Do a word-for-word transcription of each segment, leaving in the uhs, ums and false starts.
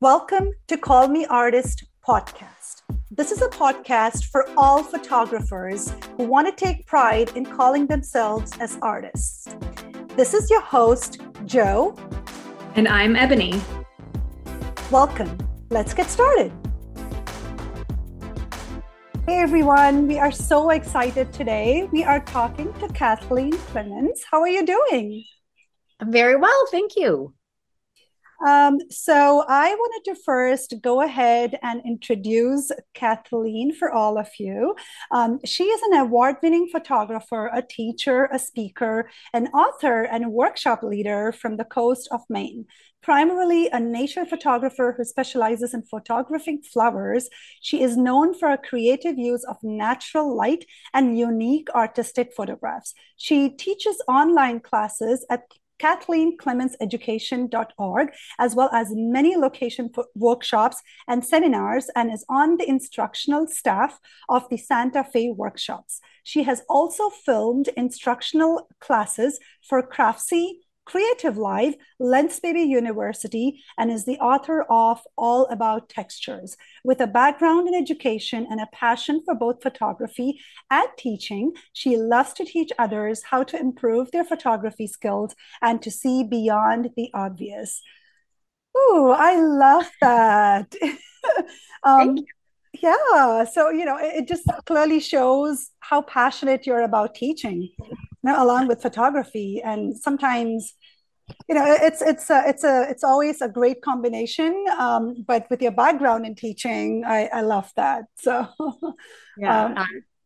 Welcome to Call Me Artist podcast. This is a podcast for all photographers who want to take pride in calling themselves as artists. This is your host, Joe. And I'm Ebony. Welcome. Let's get started. Hey everyone, we are so excited today. We are talking to Kathleen Clemons. How are you doing? I'm very well, thank you. Um, so I wanted to first go ahead and introduce Kathleen for all of you. Um, she is an award-winning photographer, a teacher, a speaker, an author, and a workshop leader from the coast of Maine. Primarily a nature photographer who specializes in photographing flowers, she is known for a creative use of natural light and unique artistic photographs. She teaches online classes at Kathleen Clemons Education dot org, as well as many location workshops and seminars, and is on the instructional staff of the Santa Fe workshops. She has also filmed instructional classes for Craftsy, Creative Live, Lensbaby University, and is the author of All About Textures. With a background in education and a passion for both photography and teaching, she loves to teach others how to improve their photography skills and to see beyond the obvious. Ooh, I love that. um, Thank you. Yeah, so, you know, it, it just clearly shows how passionate you're about teaching, now, along with photography. And sometimes, you know, it's it's a, it's a it's always a great combination. Um, but with your background in teaching, I, I love that. So yeah, um,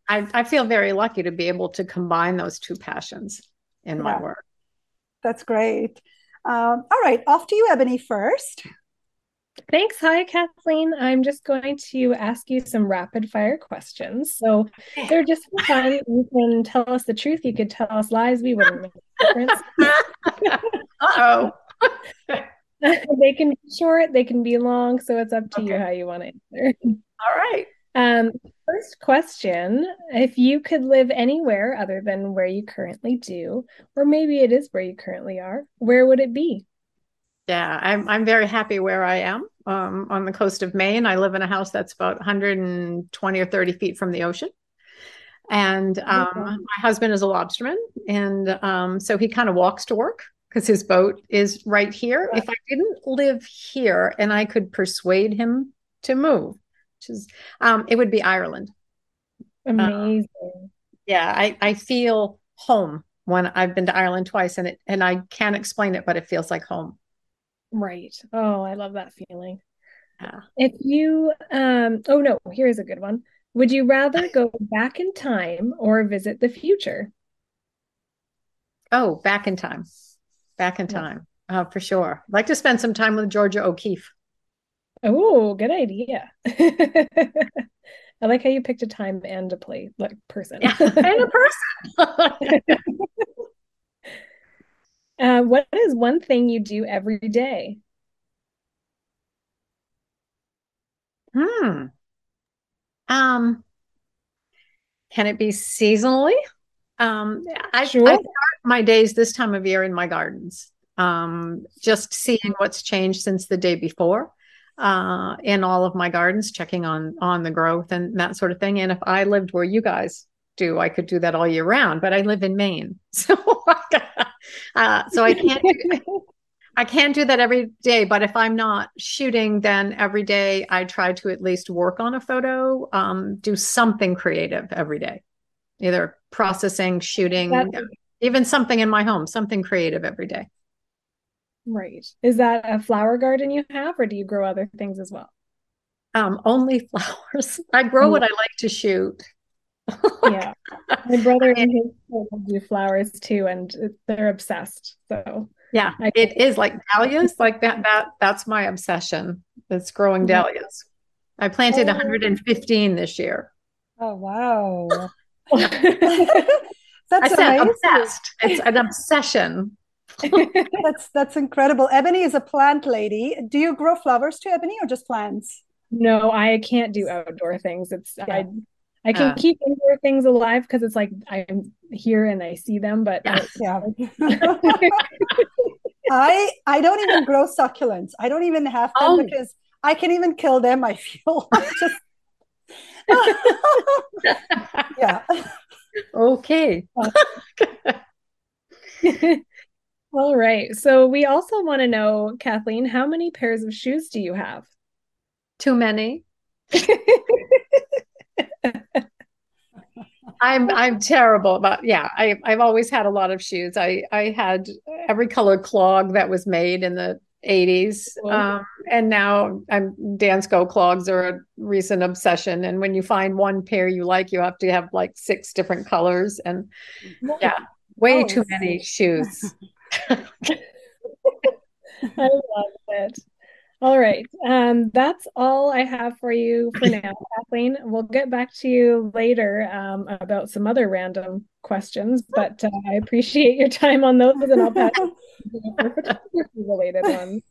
I I feel very lucky to be able to combine those two passions in yeah, my work. That's great. Um, all right, off to you, Ebony, first. Thanks. Hi, Kathleen. I'm just going to ask you some rapid fire questions. So they're just fun. You can tell us the truth. You could tell us lies. We wouldn't make a difference. Uh-oh. They can be short. They can be long. So it's up to okay. you how you want to answer. All right. Um, first question, if you could live anywhere other than where you currently do, or maybe it is where you currently are, where would it be? Yeah, I'm I'm very happy where I am um, on the coast of Maine. I live in a house that's about one hundred twenty or thirty feet from the ocean. And um, mm-hmm. my husband is a lobsterman. And um, so he kind of walks to work because his boat is right here. Right. If I didn't live here and I could persuade him to move, which is, um, it would be Ireland. Amazing. Um, yeah, I, I feel home when I've been to Ireland twice and it, and I can't explain it, but it feels like home. Right. Oh, I love that feeling. Yeah. If you, um, oh no, here's a good one. Would you rather go back in time or visit the future? Oh, back in time. Back in time. Yeah. Uh, for sure. I'd like to spend some time with Georgia O'Keeffe. Oh, good idea. I like how you picked a time and a place, like person. Yeah, and a person. Uh, what is one thing you do every day? Hmm. Um, can it be seasonally? Um, I, sure. I start my days this time of year in my gardens, um, just seeing what's changed since the day before uh, in all of my gardens, checking on, on the growth and that sort of thing. And if I lived where you guys do, I could do that all year round, but I live in Maine. So Uh, so I can't, do, I can't do that every day, but if I'm not shooting, then every day I try to at least work on a photo, um, do something creative every day, either processing, shooting, That's- even something in my home, something creative every day. Right. Is that a flower garden you have, or do you grow other things as well? Um, only flowers. I grow what I like to shoot. Yeah, my brother and his children do flowers too, and they're obsessed. So yeah, I- it is like dahlias, like that. That that's my obsession. It's growing dahlias. I planted oh. one hundred fifteen this year. Oh wow! That's I said amazing. Obsessed. It's an obsession. that's that's incredible. Ebony is a plant lady. Do you grow flowers too, Ebony, or just plants? No, I can't do outdoor things. It's yeah. I. I can uh, keep indoor things alive because it's like I'm here and I see them, but yeah. yeah. I I don't even grow succulents. I don't even have them oh. because I can even kill them, I feel. Just... yeah. Okay. All right. So we also want to know, Kathleen, how many pairs of shoes do you have? Too many. I'm I'm terrible about yeah. I I've always had a lot of shoes. I I had every colored clog that was made in the eighties, um, and now I'm Dansko clogs are a recent obsession. And when you find one pair you like, you have to have like six different colors, and yeah, way oh, too many shoes. I love it. All right. Um, that's all I have for you for now, Kathleen. We'll get back to you later um, about some other random questions, but uh, I appreciate your time on those, and I'll pass to you related ones.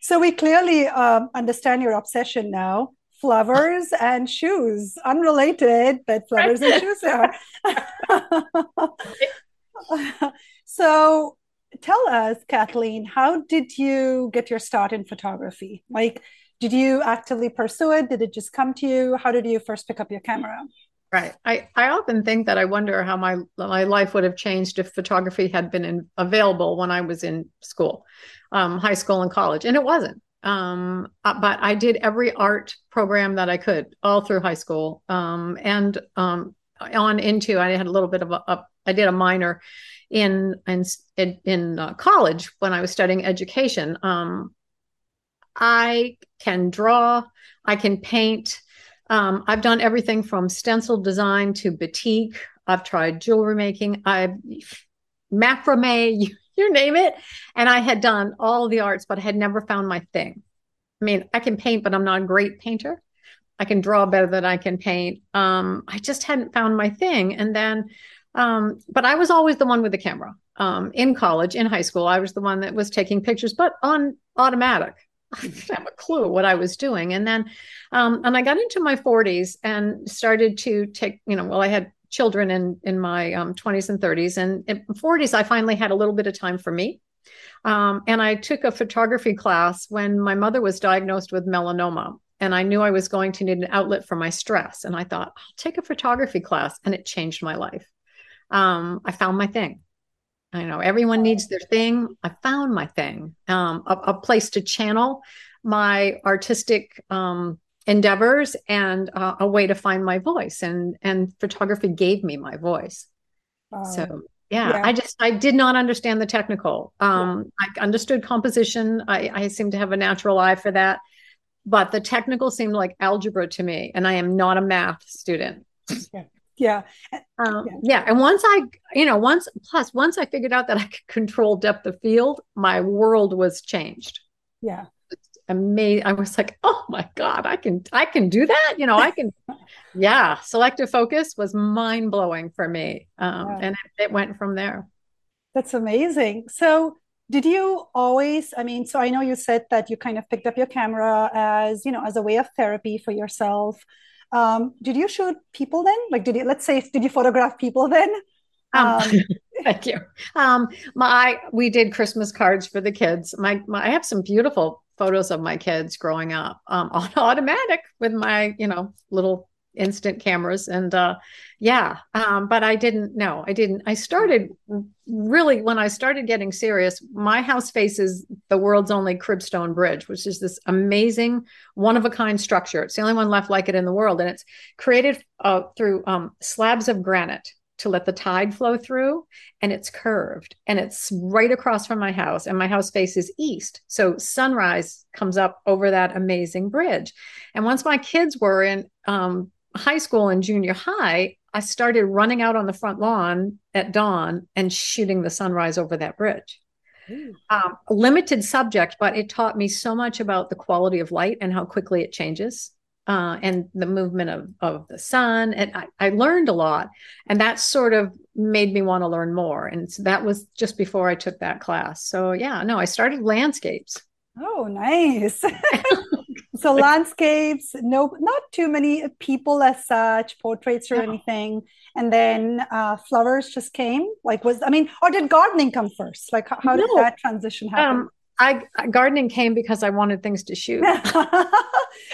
So we clearly uh, understand your obsession now. Flowers and shoes. Unrelated, but flowers and shoes are. So... Tell us, Kathleen, how did you get your start in photography? Like, did you actively pursue it? Did it just come to you? How did you first pick up your camera? Right. I, I often think that I wonder how my, my life would have changed if photography had been in, available when I was in school, um, high school and college. And it wasn't. Um, but I did every art program that I could all through high school, um, and um, on into, I had a little bit of a, a I did a minor in in in uh, college when I was studying education. Um, I can draw, I can paint. Um, I've done everything from stencil design to batik. I've tried jewelry making. I macrame, you, you name it. And I had done all the arts, but I had never found my thing. I mean, I can paint, but I'm not a great painter. I can draw better than I can paint. Um, I just hadn't found my thing, and then. Um, but I was always the one with the camera, um, in college, in high school. I was the one that was taking pictures, but on automatic. I didn't have a clue what I was doing. And then, um, and I got into my forties and started to take, you know, well, I had children in, in my um, twenties and thirties, and in forties, I finally had a little bit of time for me. Um, and I took a photography class when my mother was diagnosed with melanoma, and I knew I was going to need an outlet for my stress. And I thought, I'll take a photography class. And it changed my life. Um, I found my thing. I know everyone needs their thing. I found my thing, um, a, a place to channel my artistic um, endeavors, and uh, a way to find my voice. And and photography gave me my voice. Um, so yeah, yeah, I just I did not understand the technical. Um, yeah. I understood composition. I, I seem to have a natural eye for that, but the technical seemed like algebra to me, and I am not a math student. Yeah. Yeah. Um, yeah. Yeah. And once I, you know, once, plus once I figured out that I could control depth of field, my world was changed. Yeah. Amazing. I was like, oh my God, I can, I can do that. You know, I can. Yeah. Selective focus was mind blowing for me. Um, yeah. And it, it went from there. That's amazing. So did you always, I mean, so I know you said that you kind of picked up your camera as, you know, as a way of therapy for yourself. Um, did you shoot people then? Like, did you, let's say, did you photograph people then? Um, um, thank you. Um, my, we did Christmas cards for the kids. My, my, I have some beautiful photos of my kids growing up, um, on automatic with my, you know, little instant cameras. And, uh, yeah. Um, but I didn't, no, I didn't, I started really, when I started getting serious, my house faces the world's only cribstone bridge, which is this amazing one of a kind structure. It's the only one left like it in the world. And it's created, uh, through, um, slabs of granite to let the tide flow through, and it's curved, and it's right across from my house, and my house faces east. So sunrise comes up over that amazing bridge. And once my kids were in, um, high school and junior high, I started running out on the front lawn at dawn and shooting the sunrise over that bridge. Um, a limited subject, but it taught me so much about the quality of light and how quickly it changes, uh, and the movement of, of the sun. And I, I learned a lot, and that sort of made me want to learn more. And so that was just before I took that class. So yeah, no, I started landscapes. Oh, nice. So landscapes, no, not too many people as such, portraits or no. anything. And then uh, flowers just came, like was, I mean, or did gardening come first? Like how, how no. did that transition happen? Um, I gardening came because I wanted things to shoot.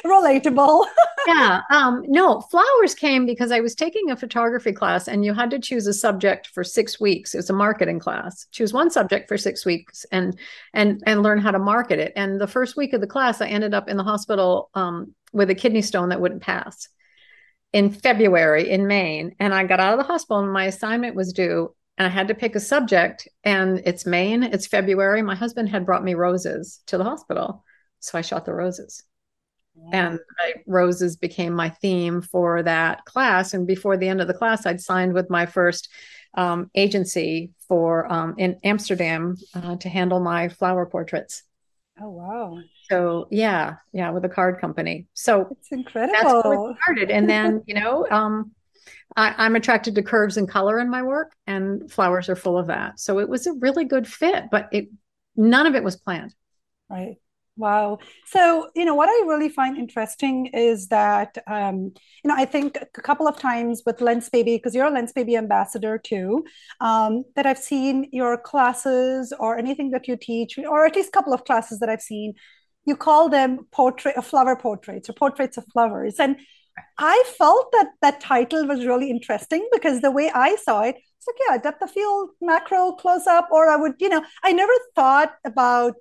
Relatable. yeah. Um, no, flowers came because I was taking a photography class and you had to choose a subject for six weeks. It was a marketing class. Choose one subject for six weeks and and and learn how to market it. And the first week of the class, I ended up in the hospital um, with a kidney stone that wouldn't pass in February in Maine. And I got out of the hospital and my assignment was due. And I had to pick a subject, and it's Maine, it's February. My husband had brought me roses to the hospital. So I shot the roses. Yeah. And I, roses became my theme for that class. And before the end of the class, I'd signed with my first um, agency for um, in Amsterdam uh, to handle my flower portraits. Oh, wow. So yeah, yeah, with a card company. So it's incredible. That's where it started. And then, you know, um, I, I'm attracted to curves and color in my work, and flowers are full of that. So it was a really good fit, but it, none of it was planned. Right. Wow. So, you know, what I really find interesting is that, um, you know, I think a couple of times with Lensbaby, because you're a Lensbaby ambassador too, um, that I've seen your classes or anything that you teach, or at least a couple of classes that I've seen, you call them portrait of flower portraits or portraits of flowers. And I felt that that title was really interesting because the way I saw it, it's like, yeah, depth of field, macro, close up, or I would, you know, I never thought about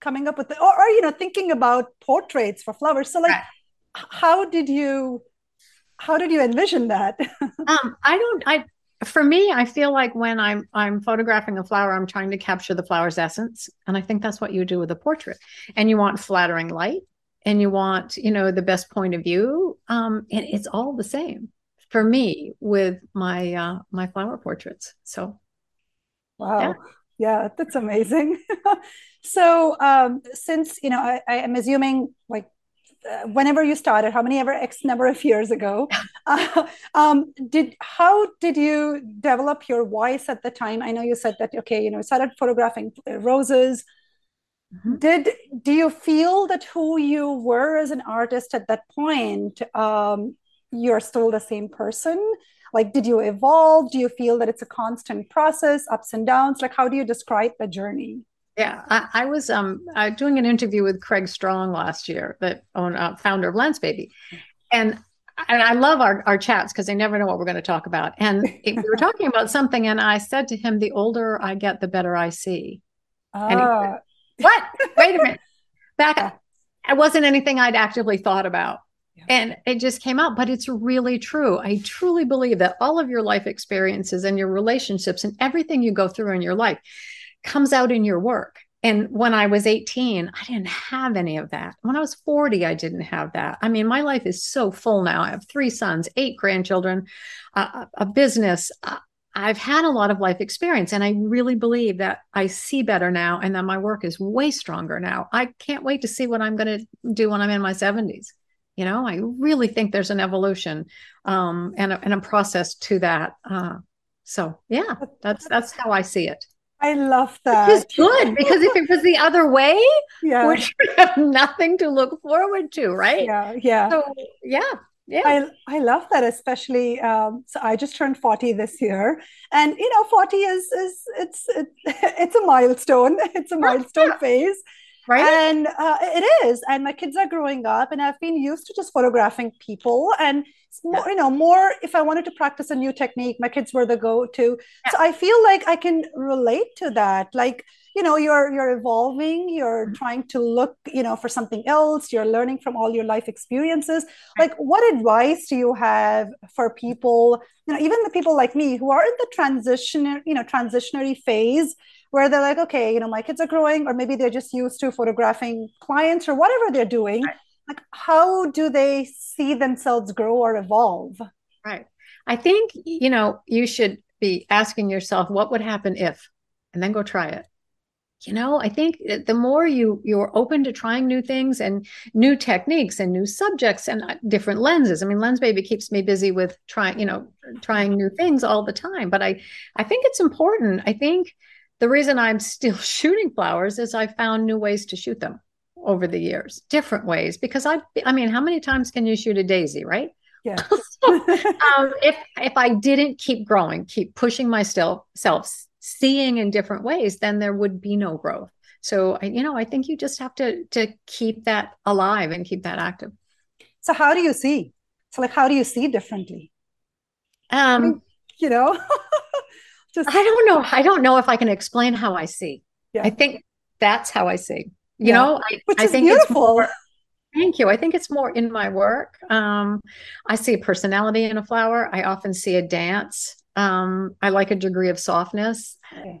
coming up with, the, or, or, you know, thinking about portraits for flowers. So like, right. how did you, how did you envision that? um, I don't, I, for me, I feel like when I'm, I'm photographing a flower, I'm trying to capture the flower's essence. And I think that's what you do with a portrait, and you want flattering light. And you want, you know, the best point of view. Um, and it's all the same for me with my uh, my flower portraits. So, wow, yeah, yeah that's amazing. so, um, since you know, I, I am assuming like uh, whenever you started, how many ever X number of years ago, uh, um, did how did you develop your voice at the time? I know you said that okay, you know, started photographing roses. Mm-hmm. Did do you feel that who you were as an artist at that point, um, you're still the same person? Like, did you evolve? Do you feel that it's a constant process, ups and downs? Like, how do you describe the journey? Yeah, I, I was um, I, doing an interview with Craig Strong last year, the own, uh, founder of Lensbaby, and and I love our, our chats because they never know what we're going to talk about. And we were talking about something, and I said to him, "The older I get, the better I see." Ah. And he said, what? Wait a minute. Back up. It wasn't anything I'd actively thought about. Yeah. And it just came out, but it's really true. I truly believe that all of your life experiences and your relationships and everything you go through in your life comes out in your work. And when I was eighteen, I didn't have any of that. When I was forty, I didn't have that. I mean, my life is so full now. I have three sons, eight grandchildren, uh, a business, uh, I've had a lot of life experience, and I really believe that I see better now and that my work is way stronger now. I can't wait to see what I'm going to do when I'm in my seventies. You know, I really think there's an evolution um, and, a, and a process to that. Uh, so, yeah, that's that's how I see it. I love that. Which is good, because if it was the other way, yeah. we should have nothing to look forward to, right? Yeah, yeah. So, yeah. Yeah. I, I love that, especially, um, so I just turned forty this year, and, you know, forty is, is it's, it, it's a milestone. It's a milestone right. phase. Right. And uh, it is. And my kids are growing up, and I've been used to just photographing people, and more, you know, more if I wanted to practice a new technique, my kids were the go-to. Yeah. So I feel like I can relate to that. Like, you know, you're, you're evolving, you're mm-hmm. trying to look, you know, for something else, you're learning from all your life experiences. Right. Like, what advice do you have for people, you know, even the people like me who are in the transition, you know, transitionary phase where they're like, okay, you know, my kids are growing, or maybe they're just used to photographing clients or whatever they're doing. Right. Like, how do they see themselves grow or evolve? Right. I think, you know, you should be asking yourself, what would happen if, and then go try it. You know, I think the more you, you're open to trying new things and new techniques and new subjects and different lenses. I mean, Lensbaby keeps me busy with trying, you know, trying new things all the time. But I, I think it's important. I think the reason I'm still shooting flowers is I found new ways to shoot them over the years, different ways, because I, I mean, how many times can you shoot a daisy, right? Yeah. so, um, if, if I didn't keep growing, keep pushing myself, seeing in different ways, then there would be no growth. So, you know, I think you just have to to keep that alive and keep that active. So how do you see? So like, how do you see differently? Um, I mean, you know, just I don't know. I don't know if I can explain how I see. Yeah. I think that's how I see. You yeah. know, I, Which I is think beautiful. It's more, thank you. I think it's more in my work. Um, I see personality in a flower. I often see a dance. Um, I like a degree of softness. Okay.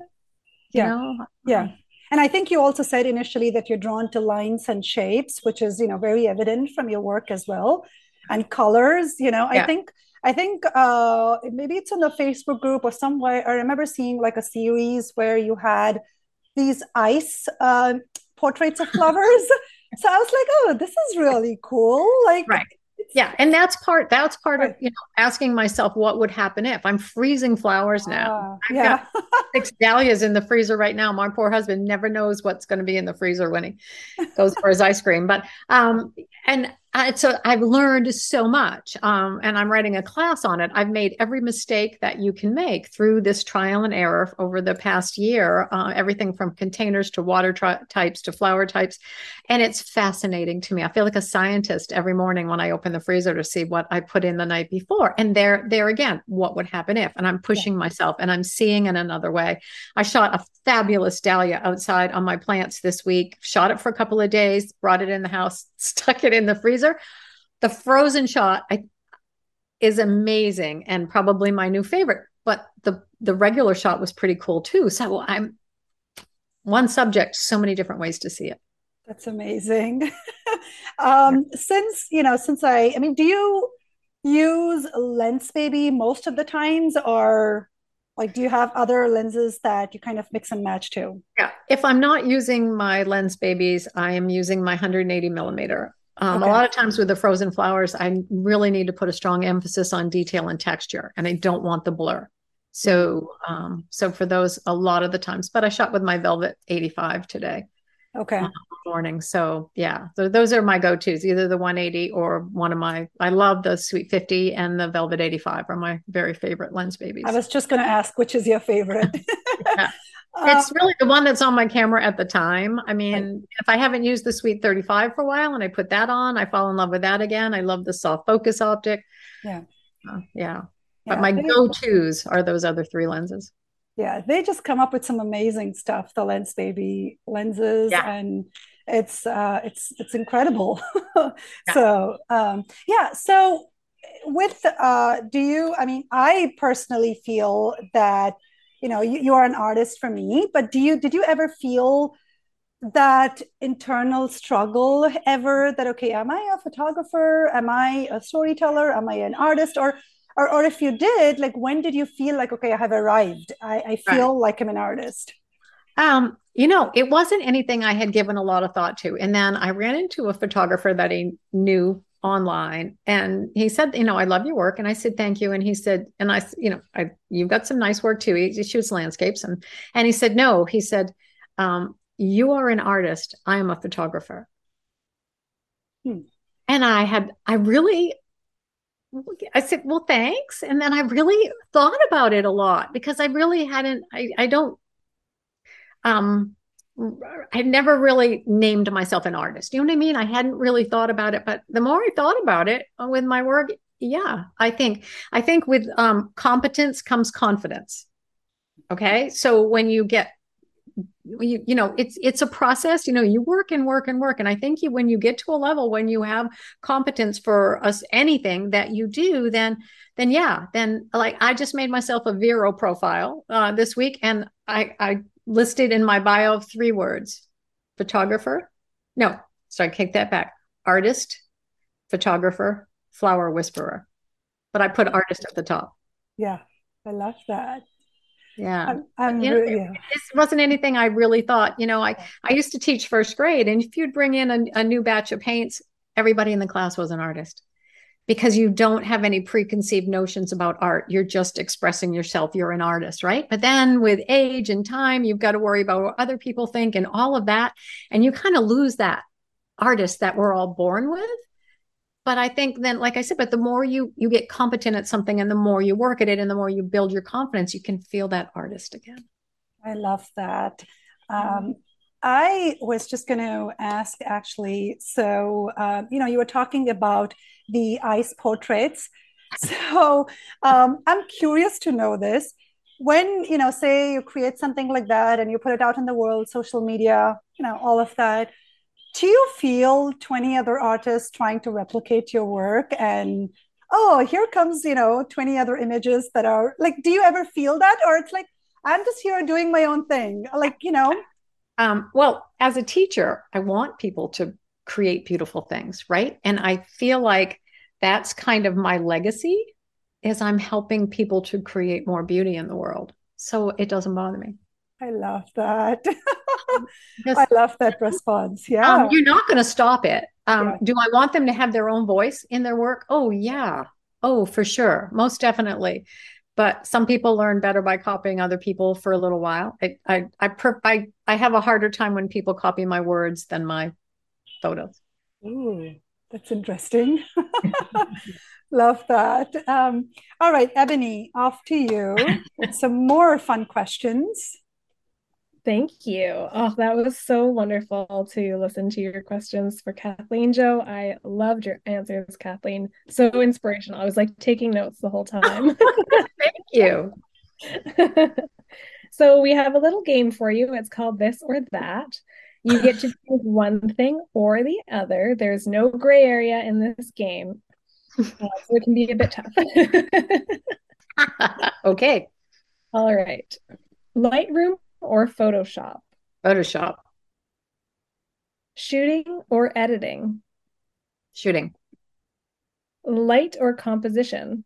Yeah. You know? Yeah. And I think you also said initially that you're drawn to lines and shapes, which is, you know, very evident from your work as well, and colors. You know, yeah. I think, I think uh, maybe it's in the Facebook group or somewhere. I remember seeing like a series where you had these ice uh, portraits of flowers. So I was like, oh, this is really cool. Like, right. Yeah. And that's part, that's part right. of, you know, asking myself, what would happen if I'm freezing flowers now? Uh, I've yeah. got six dahlias in the freezer right now. My poor husband never knows what's going to be in the freezer when he goes for his ice cream. But, um, and I, so I've learned so much, um, and I'm writing a class on it. I've made every mistake that you can make through this trial and error over the past year, uh, everything from containers to water tri- types to flower types. And it's fascinating to me. I feel like a scientist every morning when I open the freezer to see what I put in the night before. And there, there again, what would happen if? And I'm pushing yeah. myself, and I'm seeing in another way. I shot a fabulous dahlia outside on my plants this week, shot it for a couple of days, brought it in the house, stuck it in the freezer. The frozen shot I, is amazing and probably my new favorite, but the, the regular shot was pretty cool too. So I'm one subject, so many different ways to see it. That's amazing. um, since, you know, since I, I mean, do you use Lensbaby most of the times, or like, do you have other lenses that you kind of mix and match too? Yeah. If I'm not using my Lensbabies, I am using my one hundred eighty millimeter. Um, okay. A lot of times with the frozen flowers, I really need to put a strong emphasis on detail and texture, and I don't want the blur. So, um, so for those, a lot of the times, but I shot with my velvet eighty-five today. Okay. Uh, morning. So yeah, so those are my go-tos, either the one eighty or one of my, I love the Sweet fifty and the velvet eighty-five are my very favorite Lensbabies. I was just going to ask, which is your favorite? yeah. It's really the one that's on my camera at the time. I mean, right. if I haven't used the Sweet thirty-five for a while and I put that on, I fall in love with that again. I love the soft focus optic. Yeah. Uh, yeah. But yeah, my they, go-tos are those other three lenses. Yeah. They just come up with some amazing stuff, the Lensbaby lenses. Yeah. And it's, uh, it's, it's incredible. yeah. So, um, yeah. So with, uh, do you, I mean, I personally feel that, you know, you, you are an artist for me, but do you, did you ever feel that internal struggle ever that, okay, am I a photographer? Am I a storyteller? Am I an artist? Or, or, or if you did, like, when did you feel like, okay, I have arrived. I, I feel right. like I'm an artist. Um, you know, it wasn't anything I had given a lot of thought to. And then I ran into a photographer that I knew online, and he said, you know, I love your work. And I said, thank you. And he said, and I, you know, I, you've got some nice work too. He, he shoots landscapes. And, and he said, no, he said, um, you are an artist. I am a photographer. Hmm. And I had, I really, I said, well, thanks. And then I really thought about it a lot, because I really hadn't, I, I don't, um, I never really named myself an artist. You know what I mean? I hadn't really thought about it, but the more I thought about it with my work, yeah, I think, I think with um, competence comes confidence. Okay. So when you get, you, you know, it's, it's a process, you know, you work and work and work. And I think you, when you get to a level, when you have competence for us, anything that you do, then, then yeah, then like, I just made myself a Vero profile uh, this week. And I, I, listed in my bio of three words, photographer. No, sorry, take that back. Artist, photographer, flower whisperer. But I put artist at the top. Yeah, I love that. Yeah. I'm, I'm you know, really, yeah. This wasn't anything I really thought, you know, I, I used to teach first grade, and if you'd bring in a, a new batch of paints, everybody in the class was an artist. Because you don't have any preconceived notions about art. You're just expressing yourself. You're an artist, right? But then with age and time, you've got to worry about what other people think and all of that. And you kind of lose that artist that we're all born with. But I think then, like I said, but the more you you get competent at something, and the more you work at it, and the more you build your confidence, you can feel that artist again. I love that. Um, I was just going to ask, actually, so, uh, you know, you were talking about the ice portraits. So um, I'm curious to know this. When, you know, say you create something like that and you put it out in the world, social media, you know, all of that, do you feel twenty other artists trying to replicate your work and, oh, here comes, you know, twenty other images that are like, do you ever feel that? Or it's like, I'm just here doing my own thing. Like, you know. Um, well, as a teacher, I want people to create beautiful things, right? And I feel like that's kind of my legacy, is I'm helping people to create more beauty in the world. So it doesn't bother me. I love that. Just, I love that response. Yeah. Um, you're not going to stop it. Um, yeah. Do I want them to have their own voice in their work? Oh, yeah. Oh, for sure. Most definitely. But some people learn better by copying other people for a little while. I I I, per, I I have a harder time when people copy my words than my photos. Ooh, that's interesting. Love that. Um, all right, Ebony, off to you. Some more fun questions. Thank you. Oh, that was so wonderful to listen to your questions for Kathleen, Joe. I loved your answers, Kathleen. So inspirational. I was like taking notes the whole time. Thank you. So we have a little game for you. It's called This or That. You get to choose one thing or the other. There's no gray area in this game. Uh, so it can be a bit tough. Okay. All right. Lightroom or Photoshop? Photoshop. Shooting or editing? Shooting. Light or composition?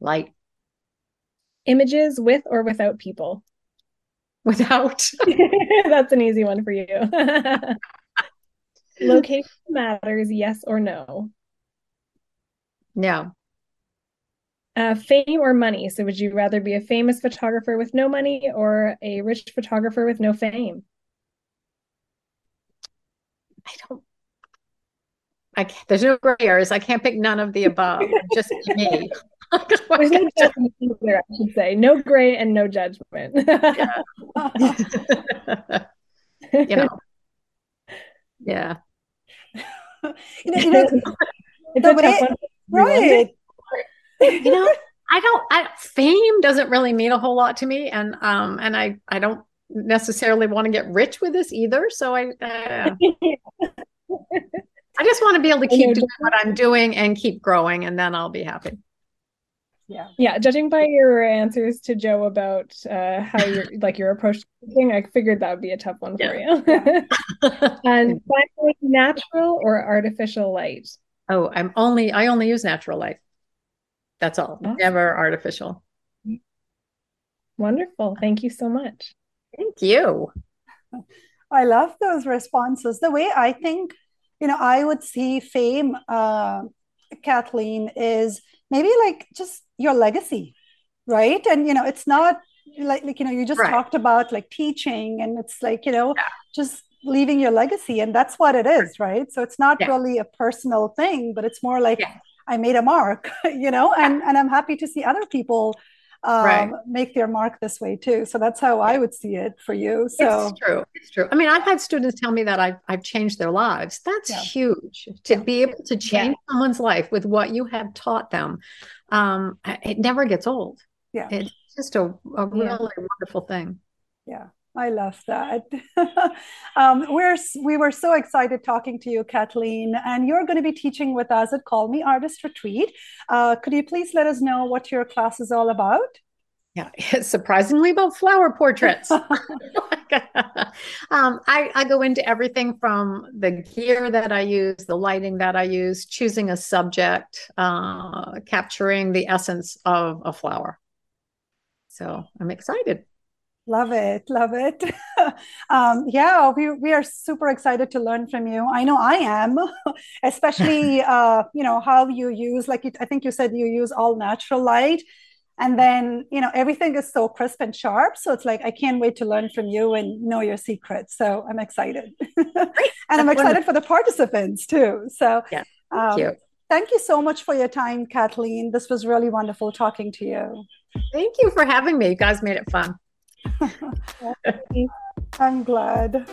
Light. Images with or without people? Without. That's an easy one for you. Location matters, yes or no? No. Uh, fame or money? So would you rather be a famous photographer with no money or a rich photographer with no fame? I don't, I can't, there's no gray areas. I can't pick none of the above. Just me. There's no judgment either, I should say. No gray and no judgment. You know. Yeah. you know, you know it's a tough one. Right. You know, I don't, I, fame doesn't really mean a whole lot to me. And, um, and I, I don't necessarily want to get rich with this either. So I, uh, I just want to be able to keep doing what I'm doing and keep growing, and then I'll be happy. Yeah. Yeah. Judging by your answers to Joe about, uh, how you're like your approach to everything, I figured that would be a tough one for yeah. you. Yeah. And finally, natural or artificial light? Oh, I'm only, I only use natural light. That's all. Awesome. Never artificial. Wonderful. Thank you so much. Thank you. I love those responses. The way I think, you know, I would see fame, uh, Kathleen, is maybe like just your legacy, right? And, you know, it's not like, like you know, you just right. talked about like teaching, and it's like, you know, yeah. just leaving your legacy. And that's what it is, right? So it's not yeah. really a personal thing, but it's more like... Yeah. I made a mark, you know, and, and I'm happy to see other people um, right. make their mark this way too. So that's how I would see it for you. So it's true. It's true. I mean, I've had students tell me that I've, I've changed their lives. That's yeah. huge to yeah. be able to change yeah. someone's life with what you have taught them. Um, it never gets old. Yeah. It's just a, a really yeah. wonderful thing. Yeah. I love that. um, we're, we were so excited talking to you, Kathleen, and you're going to be teaching with us at Call Me Artist Retreat. Uh, could you please let us know what your class is all about? Yeah, it's surprisingly about flower portraits. um, I, I go into everything from the gear that I use, the lighting that I use, choosing a subject, uh, capturing the essence of a flower. So I'm excited. Love it. Love it. um, yeah, we, we are super excited to learn from you. I know I am, especially, uh, you know, how you use, like, it, I think you said you use all natural light, and then, you know, everything is so crisp and sharp. So it's like, I can't wait to learn from you and know your secrets. So I'm excited. and That's I'm excited wonderful. For the participants too. So yeah, thank, um, you. thank you so much for your time, Kathleen. This was really wonderful talking to you. Thank you for having me. You guys made it fun. I'm glad.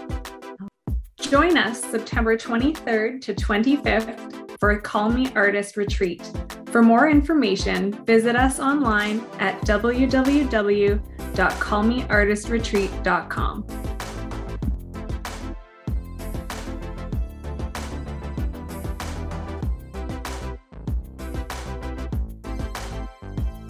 Join us September twenty-third to twenty-fifth for a Call Me Artist Retreat. For more information, visit us online at w w w dot call me artist retreat dot com.